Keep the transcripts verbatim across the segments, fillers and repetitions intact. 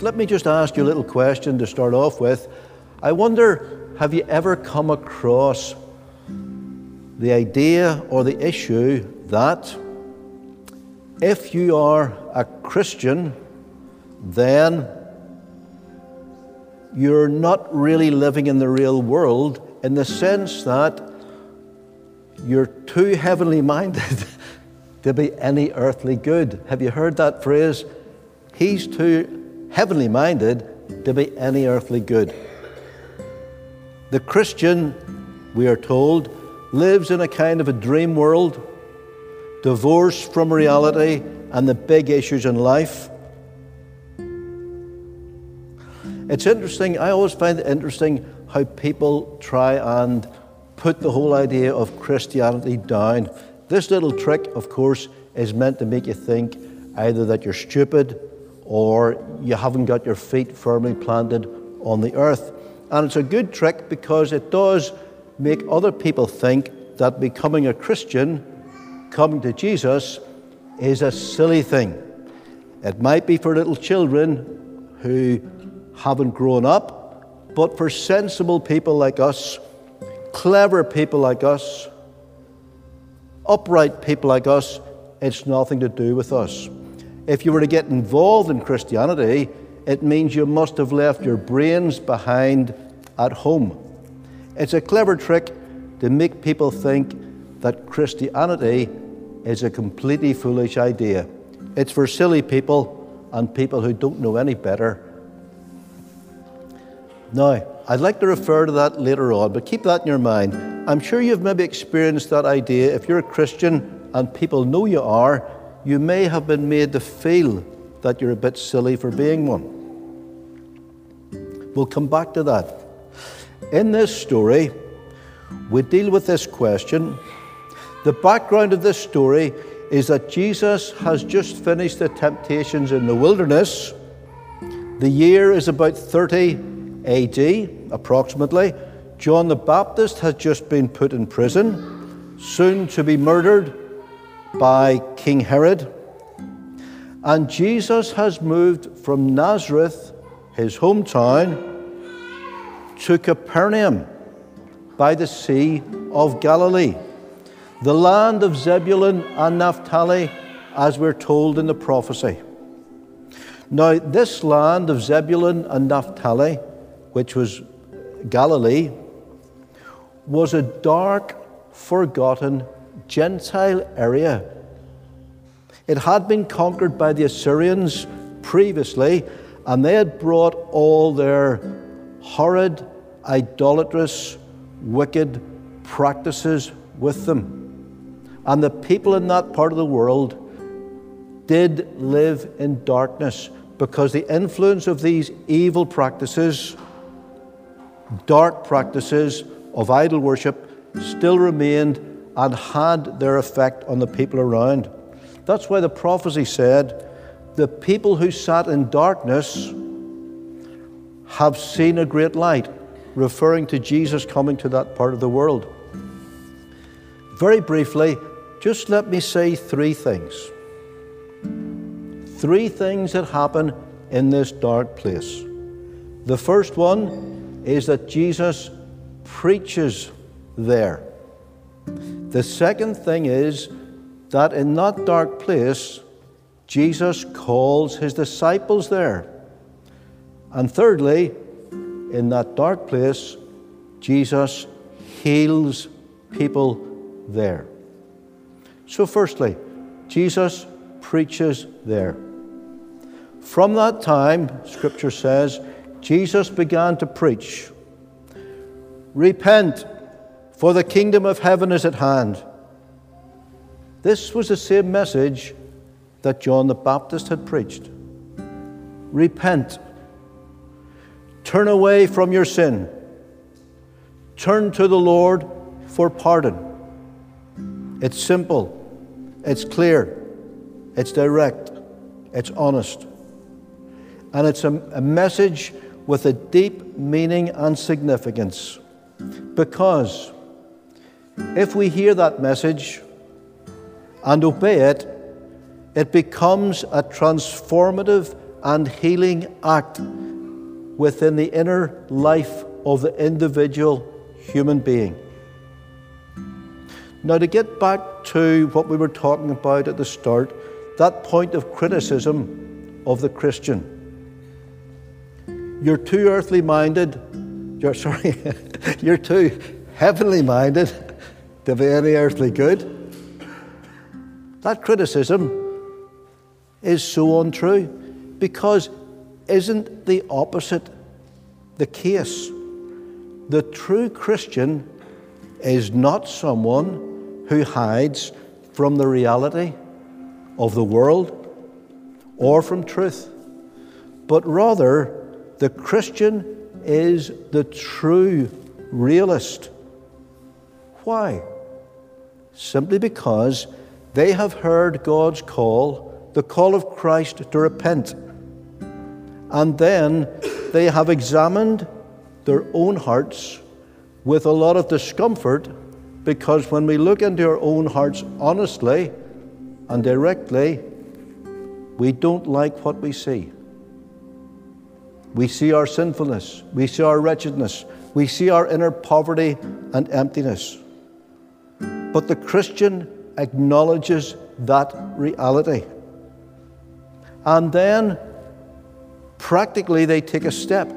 Let me just ask you a little question to start off with. I wonder, have you ever come across the idea or the issue that if you are a Christian, then you're not really living in the real world, in the sense that you're too heavenly minded to be any earthly good? Have you heard that phrase? He's too heavenly minded to be any earthly good. The Christian, we are told, lives in a kind of a dream world, divorced from reality and the big issues in life. It's interesting, I always find it interesting how people try and put the whole idea of Christianity down. This little trick, of course, is meant to make you think either that you're stupid or you haven't got your feet firmly planted on the earth. And it's a good trick because it does make other people think that becoming a Christian, coming to Jesus, is a silly thing. It might be for little children who haven't grown up, but for sensible people like us, clever people like us, upright people like us, it's nothing to do with us. If you were to get involved in Christianity, it means you must have left your brains behind at home. It's a clever trick to make people think that Christianity is a completely foolish idea. It's for silly people and people who don't know any better. Now, I'd like to refer to that later on, but keep that in your mind. I'm sure you've maybe experienced that idea. If you're a Christian and people know you are, you may have been made to feel that you're a bit silly for being one. We'll come back to that. In this story, we deal with this question. The background of this story is that Jesus has just finished the temptations in the wilderness. The year is about thirty A D, approximately. John the Baptist has just been put in prison, soon to be murdered by King Herod. And Jesus has moved from Nazareth, his hometown, to Capernaum by the Sea of Galilee, the land of Zebulun and Naphtali, as we're told in the prophecy. Now, this land of Zebulun and Naphtali, which was Galilee, was a dark, forgotten Gentile area. It had been conquered by the Assyrians previously, and they had brought all their horrid, idolatrous, wicked practices with them. And the people in that part of the world did live in darkness because the influence of these evil practices, dark practices of idol worship, still remained and had their effect on the people around. That's why the prophecy said, "The people who sat in darkness have seen a great light," referring to Jesus coming to that part of the world. Very briefly, just let me say three things. Three things that happen in this dark place. The first one is that Jesus preaches there. The second thing is that in that dark place, Jesus calls his disciples there. And thirdly, in that dark place, Jesus heals people there. So firstly, Jesus preaches there. From that time, Scripture says, Jesus began to preach, "Repent, for the kingdom of heaven is at hand." This was the same message that John the Baptist had preached. Repent. Turn away from your sin. Turn to the Lord for pardon. It's simple. It's clear. It's direct. It's honest. And it's a, a message with a deep meaning and significance. Because if we hear that message and obey it, it becomes a transformative and healing act within the inner life of the individual human being. Now, to get back to what we were talking about at the start, that point of criticism of the Christian. You're too earthly minded, you're, sorry, you're too heavenly minded to be any earthly good. That criticism is so untrue, because isn't the opposite the case? The true Christian is not someone who hides from the reality of the world or from truth, but rather the Christian is the true realist. Why? Simply because they have heard God's call, the call of Christ to repent, and then they have examined their own hearts with a lot of discomfort, because when we look into our own hearts honestly and directly, we don't like what we see. We see our sinfulness, we see our wretchedness, we see our inner poverty and emptiness. But the Christian acknowledges that reality. And then practically they take a step.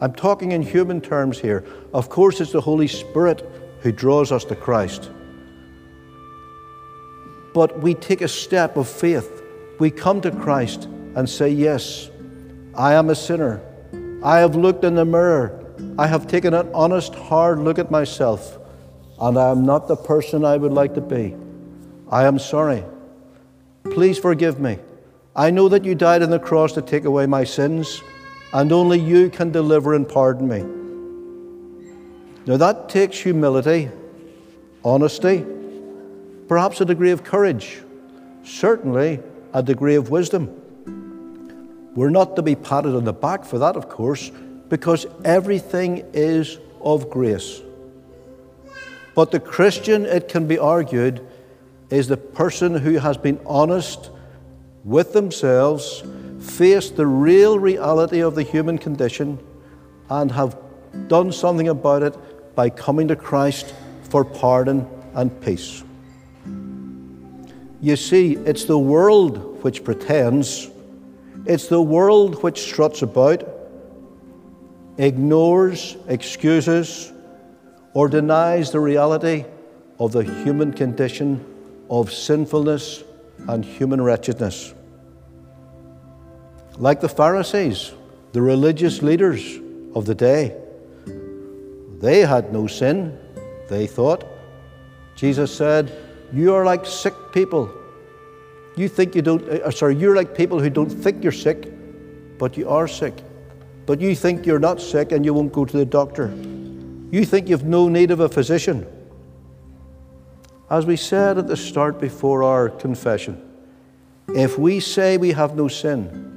I'm talking in human terms here. Of course, it's the Holy Spirit who draws us to Christ. But we take a step of faith. We come to Christ and say, yes, I am a sinner. I have looked in the mirror. I have taken an honest, hard look at myself, and I am not the person I would like to be. I am sorry. Please forgive me. I know that you died on the cross to take away my sins, and only you can deliver and pardon me. Now that takes humility, honesty, perhaps a degree of courage, certainly a degree of wisdom. We're not to be patted on the back for that, of course, because everything is of grace. But the Christian, it can be argued, is the person who has been honest with themselves, faced the real reality of the human condition, and have done something about it by coming to Christ for pardon and peace. You see, it's the world which pretends, it's the world which struts about, ignores, excuses, or denies the reality of the human condition of sinfulness and human wretchedness. Like the Pharisees, the religious leaders of the day, they had no sin, they thought. Jesus said, you are like sick people. You think you don't, sorry, you're like people who don't think you're sick, but you are sick. But you think you're not sick and you won't go to the doctor. You think you've no need of a physician. As we said at the start before our confession, if we say we have no sin,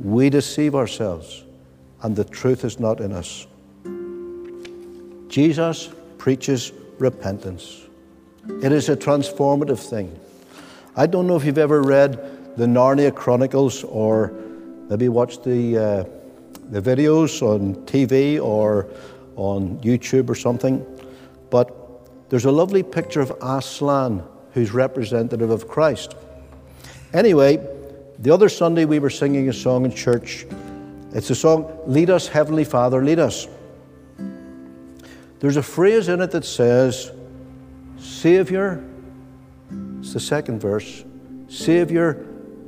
we deceive ourselves, and the truth is not in us. Jesus preaches repentance. It is a transformative thing. I don't know if you've ever read the Narnia Chronicles, or maybe watched the, uh, the videos on T V or on YouTube or something, but there's a lovely picture of Aslan, who's representative of Christ. Anyway, the other Sunday we were singing a song in church. It's the song, Lead Us, Heavenly Father, Lead Us. There's a phrase in it that says, Savior, it's the second verse, Savior,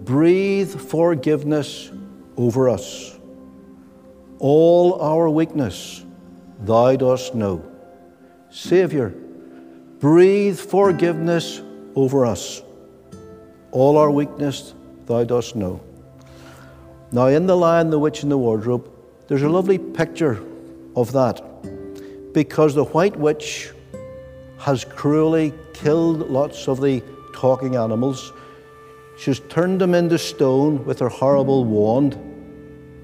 breathe forgiveness over us. All our weakness thou dost know. Savior, breathe forgiveness over us. All our weakness thou dost know. Now in The Lion, the Witch, and the Wardrobe, there's a lovely picture of that, because the White Witch has cruelly killed lots of the talking animals. She's turned them into stone with her horrible wand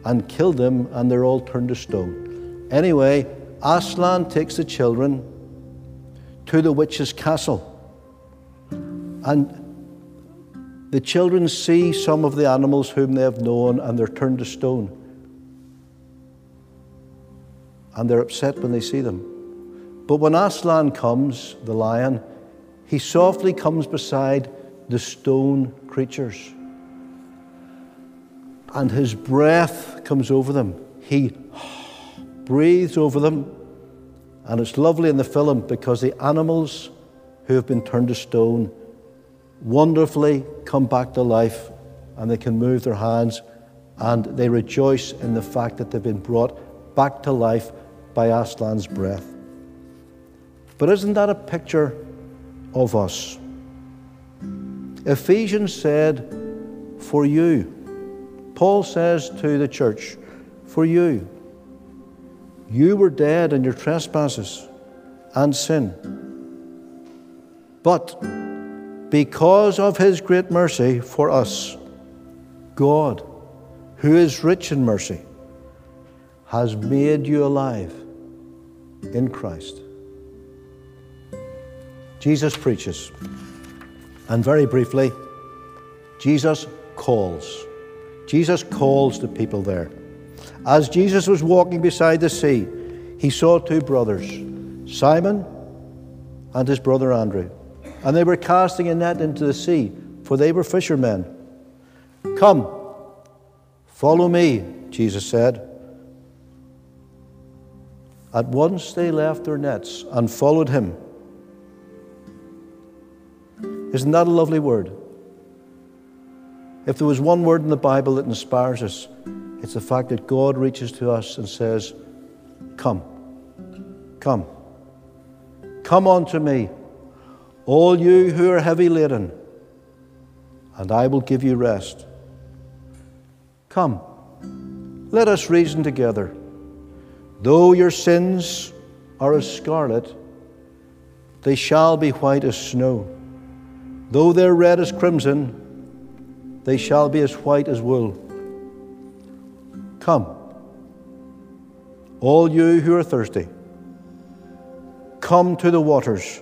and killed them, and they're all turned to stone. Anyway, Aslan takes the children to the witch's castle, and The children see some of the animals whom they have known, and they're turned to stone. And they're upset when they see them. But when Aslan comes, the lion, he softly comes beside the stone creatures. And his breath comes over them. He breathes over them. And it's lovely in the film because the animals who have been turned to stone wonderfully come back to life, and they can move their hands, and they rejoice in the fact that they've been brought back to life by Aslan's breath. But isn't that a picture of us? Ephesians said, for you. Paul says to the church, for you. You were dead in your trespasses and sin. But because of his great mercy for us, God, who is rich in mercy, has made you alive in Christ. Jesus preaches, and very briefly, Jesus calls. Jesus calls the people there. As Jesus was walking beside the sea, he saw two brothers, Simon and his brother Andrew. And they were casting a net into the sea, for they were fishermen. Come, follow me, Jesus said. At once they left their nets and followed him. Isn't that a lovely word? If there was one word in the Bible that inspires us, it's the fact that God reaches to us and says, come, come, come unto me, all you who are heavy laden, and I will give you rest. Come, let us reason together. Though your sins are as scarlet, they shall be white as snow. Though they're red as crimson, they shall be as white as wool. Come, all you who are thirsty, come to the waters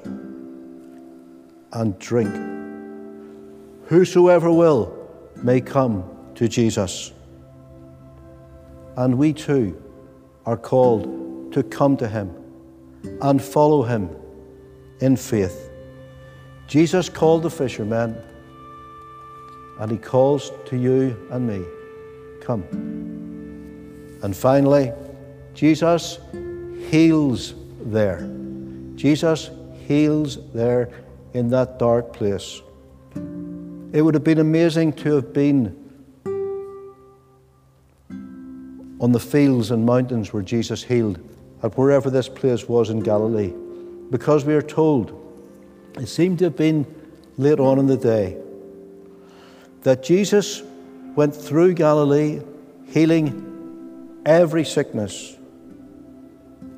and drink. Whosoever will may come to Jesus. And we too are called to come to him and follow him in faith. Jesus called the fishermen, and he calls to you and me, come. And finally, Jesus heals there. Jesus heals there in that dark place. It would have been amazing to have been on the fields and mountains where Jesus healed, at wherever this place was in Galilee, because we are told, it seemed to have been late on in the day, that Jesus went through Galilee healing every sickness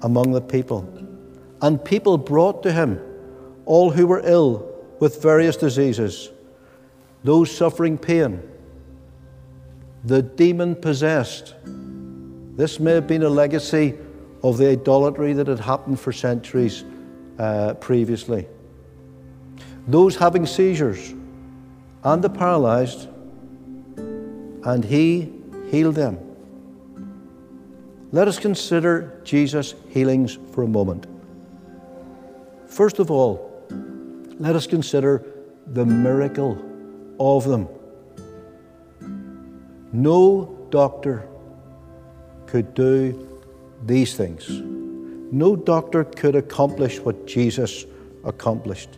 among the people. And people brought to him all who were ill with various diseases, those suffering pain, the demon-possessed. This may have been a legacy of the idolatry that had happened for centuries uh, previously. Those having seizures and the paralyzed, and he healed them. Let us consider Jesus' healings for a moment. First of all, let us consider the miracle of them. No doctor could do these things. No doctor could accomplish what Jesus accomplished.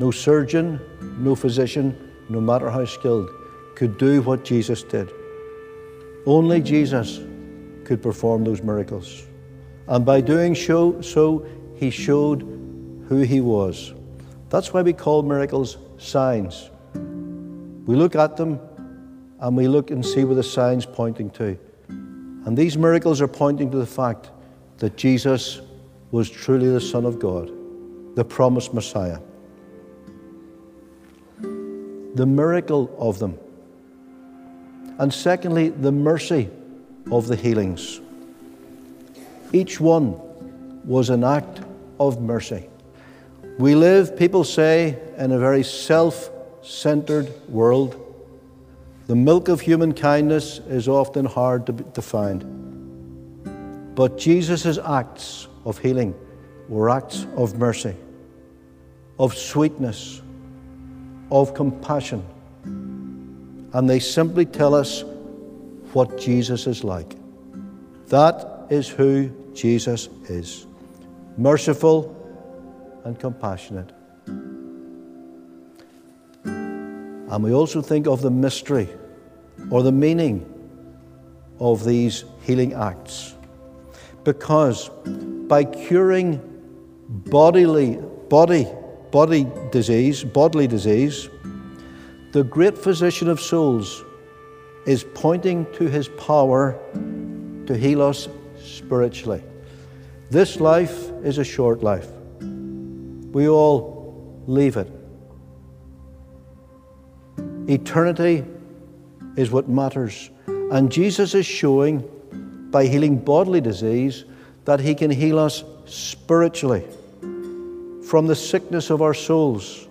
No surgeon, no physician, no matter how skilled, could do what Jesus did. Only Jesus could perform those miracles. And by doing so, so, he showed who he was. That's why we call miracles signs. We look at them and we look and see where the sign's pointing to. And these miracles are pointing to the fact that Jesus was truly the Son of God, the promised Messiah. The miracle of them. And secondly, the mercy of the healings. Each one was an act of mercy. We live, people say, in a very self centered world, the milk of human kindness is often hard to, to find. But Jesus' acts of healing were acts of mercy, of sweetness, of compassion. And they simply tell us what Jesus is like. That is who Jesus is, merciful and compassionate. And we also think of the mystery or the meaning of these healing acts, because by curing bodily, body, body disease, bodily disease, the great physician of souls is pointing to his power to heal us spiritually. This life is a short life. We all leave it. Eternity is what matters. And Jesus is showing by healing bodily disease that he can heal us spiritually from the sickness of our souls.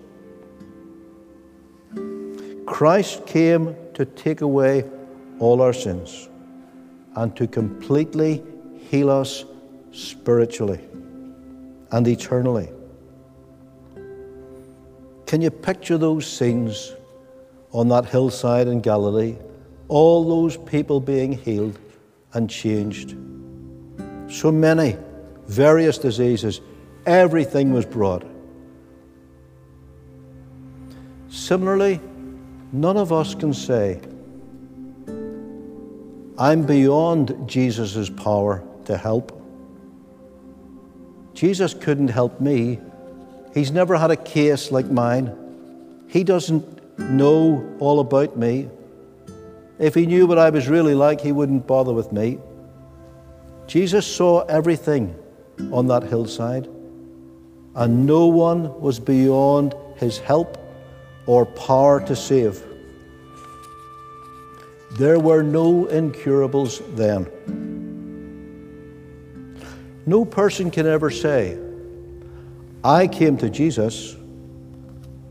Christ came to take away all our sins and to completely heal us spiritually and eternally. Can you picture those scenes on that hillside in Galilee? All those people being healed and changed. So many, various diseases, everything was brought. Similarly, none of us can say, I'm beyond Jesus' power to help. Jesus couldn't help me. He's never had a case like mine. He doesn't know all about me. If he knew what I was really like, he wouldn't bother with me. Jesus saw everything on that hillside, and no one was beyond his help or power to save. There were no incurables then. No person can ever say, I came to Jesus,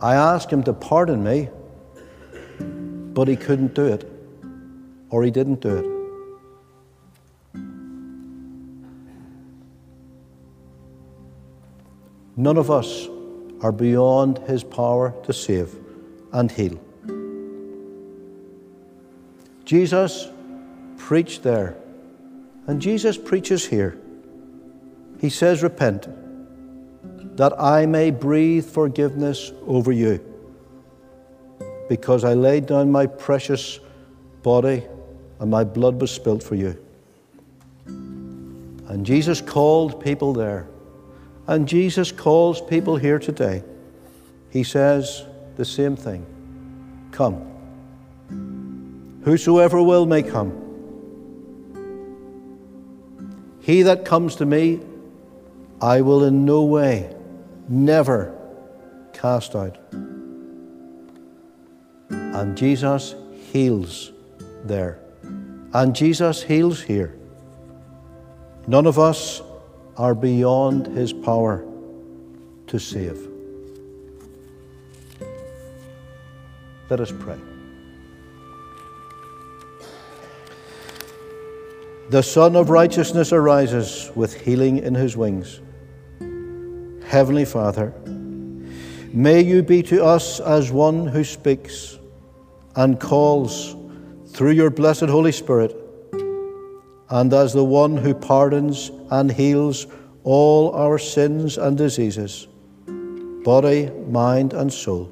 I asked him to pardon me, but he couldn't do it, or he didn't do it. None of us are beyond his power to save and heal. Jesus preached there, and Jesus preaches here. He says, repent, that I may breathe forgiveness over you, because I laid down my precious body and my blood was spilt for you. And Jesus called people there, and Jesus calls people here today. He says the same thing. Come. Whosoever will may come. He that comes to me, I will in no way, never cast out. And Jesus heals there. And Jesus heals here. None of us are beyond his power to save. Let us pray. The Sun of Righteousness arises with healing in his wings. Heavenly Father, may you be to us as one who speaks and calls through your blessed Holy Spirit, and as the one who pardons and heals all our sins and diseases, body, mind, and soul.